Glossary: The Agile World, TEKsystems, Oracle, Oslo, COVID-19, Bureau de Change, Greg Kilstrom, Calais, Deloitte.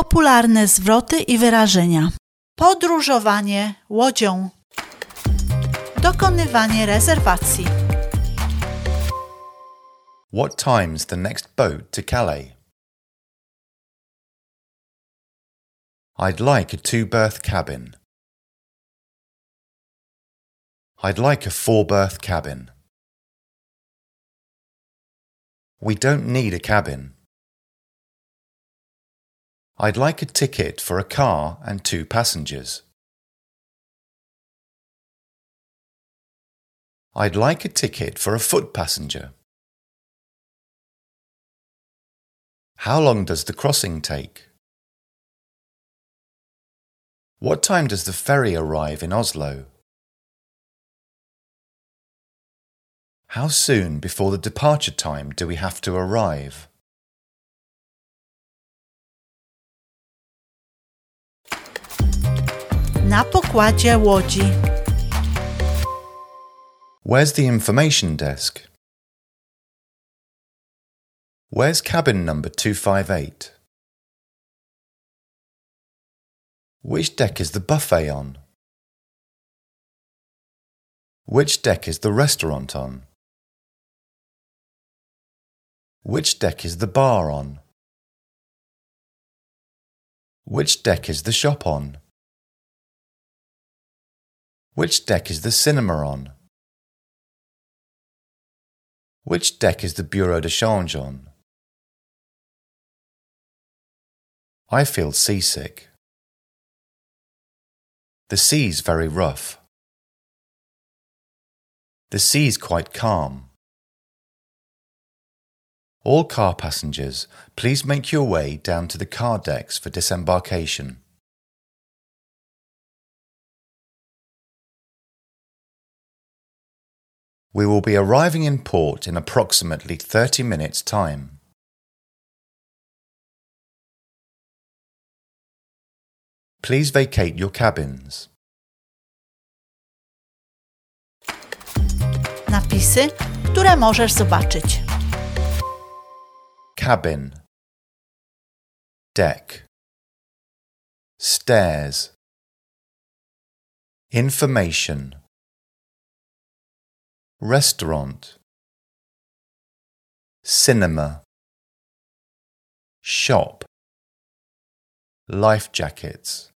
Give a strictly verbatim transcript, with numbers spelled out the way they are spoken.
Popularne zwroty i wyrażenia. Podróżowanie łodzią. Dokonywanie rezerwacji. What time's the next boat to Calais? I'd like a two-berth cabin. I'd like a four-berth cabin. We don't need a cabin. I'd like a ticket for a car and two passengers. I'd like a ticket for a foot passenger. How long does the crossing take? What time does the ferry arrive in Oslo? How soon before the departure time do we have to arrive? Na pokładzie łodzi. Where's the information desk? Where's cabin number two fifty-eight? Which deck is the buffet on? Which deck is the restaurant on? Which deck is the bar on? Which deck is the shop on? Which deck is the cinema on? Which deck is the Bureau de Change on? I feel seasick. The sea's very rough. The sea's quite calm. All car passengers, please make your way down to the car decks for disembarkation. We will be arriving in port in approximately thirty minutes' time. Please vacate your cabins. Napisy, które możesz zobaczyć. Cabin, deck, stairs, information, restaurant, cinema, shop, life jackets.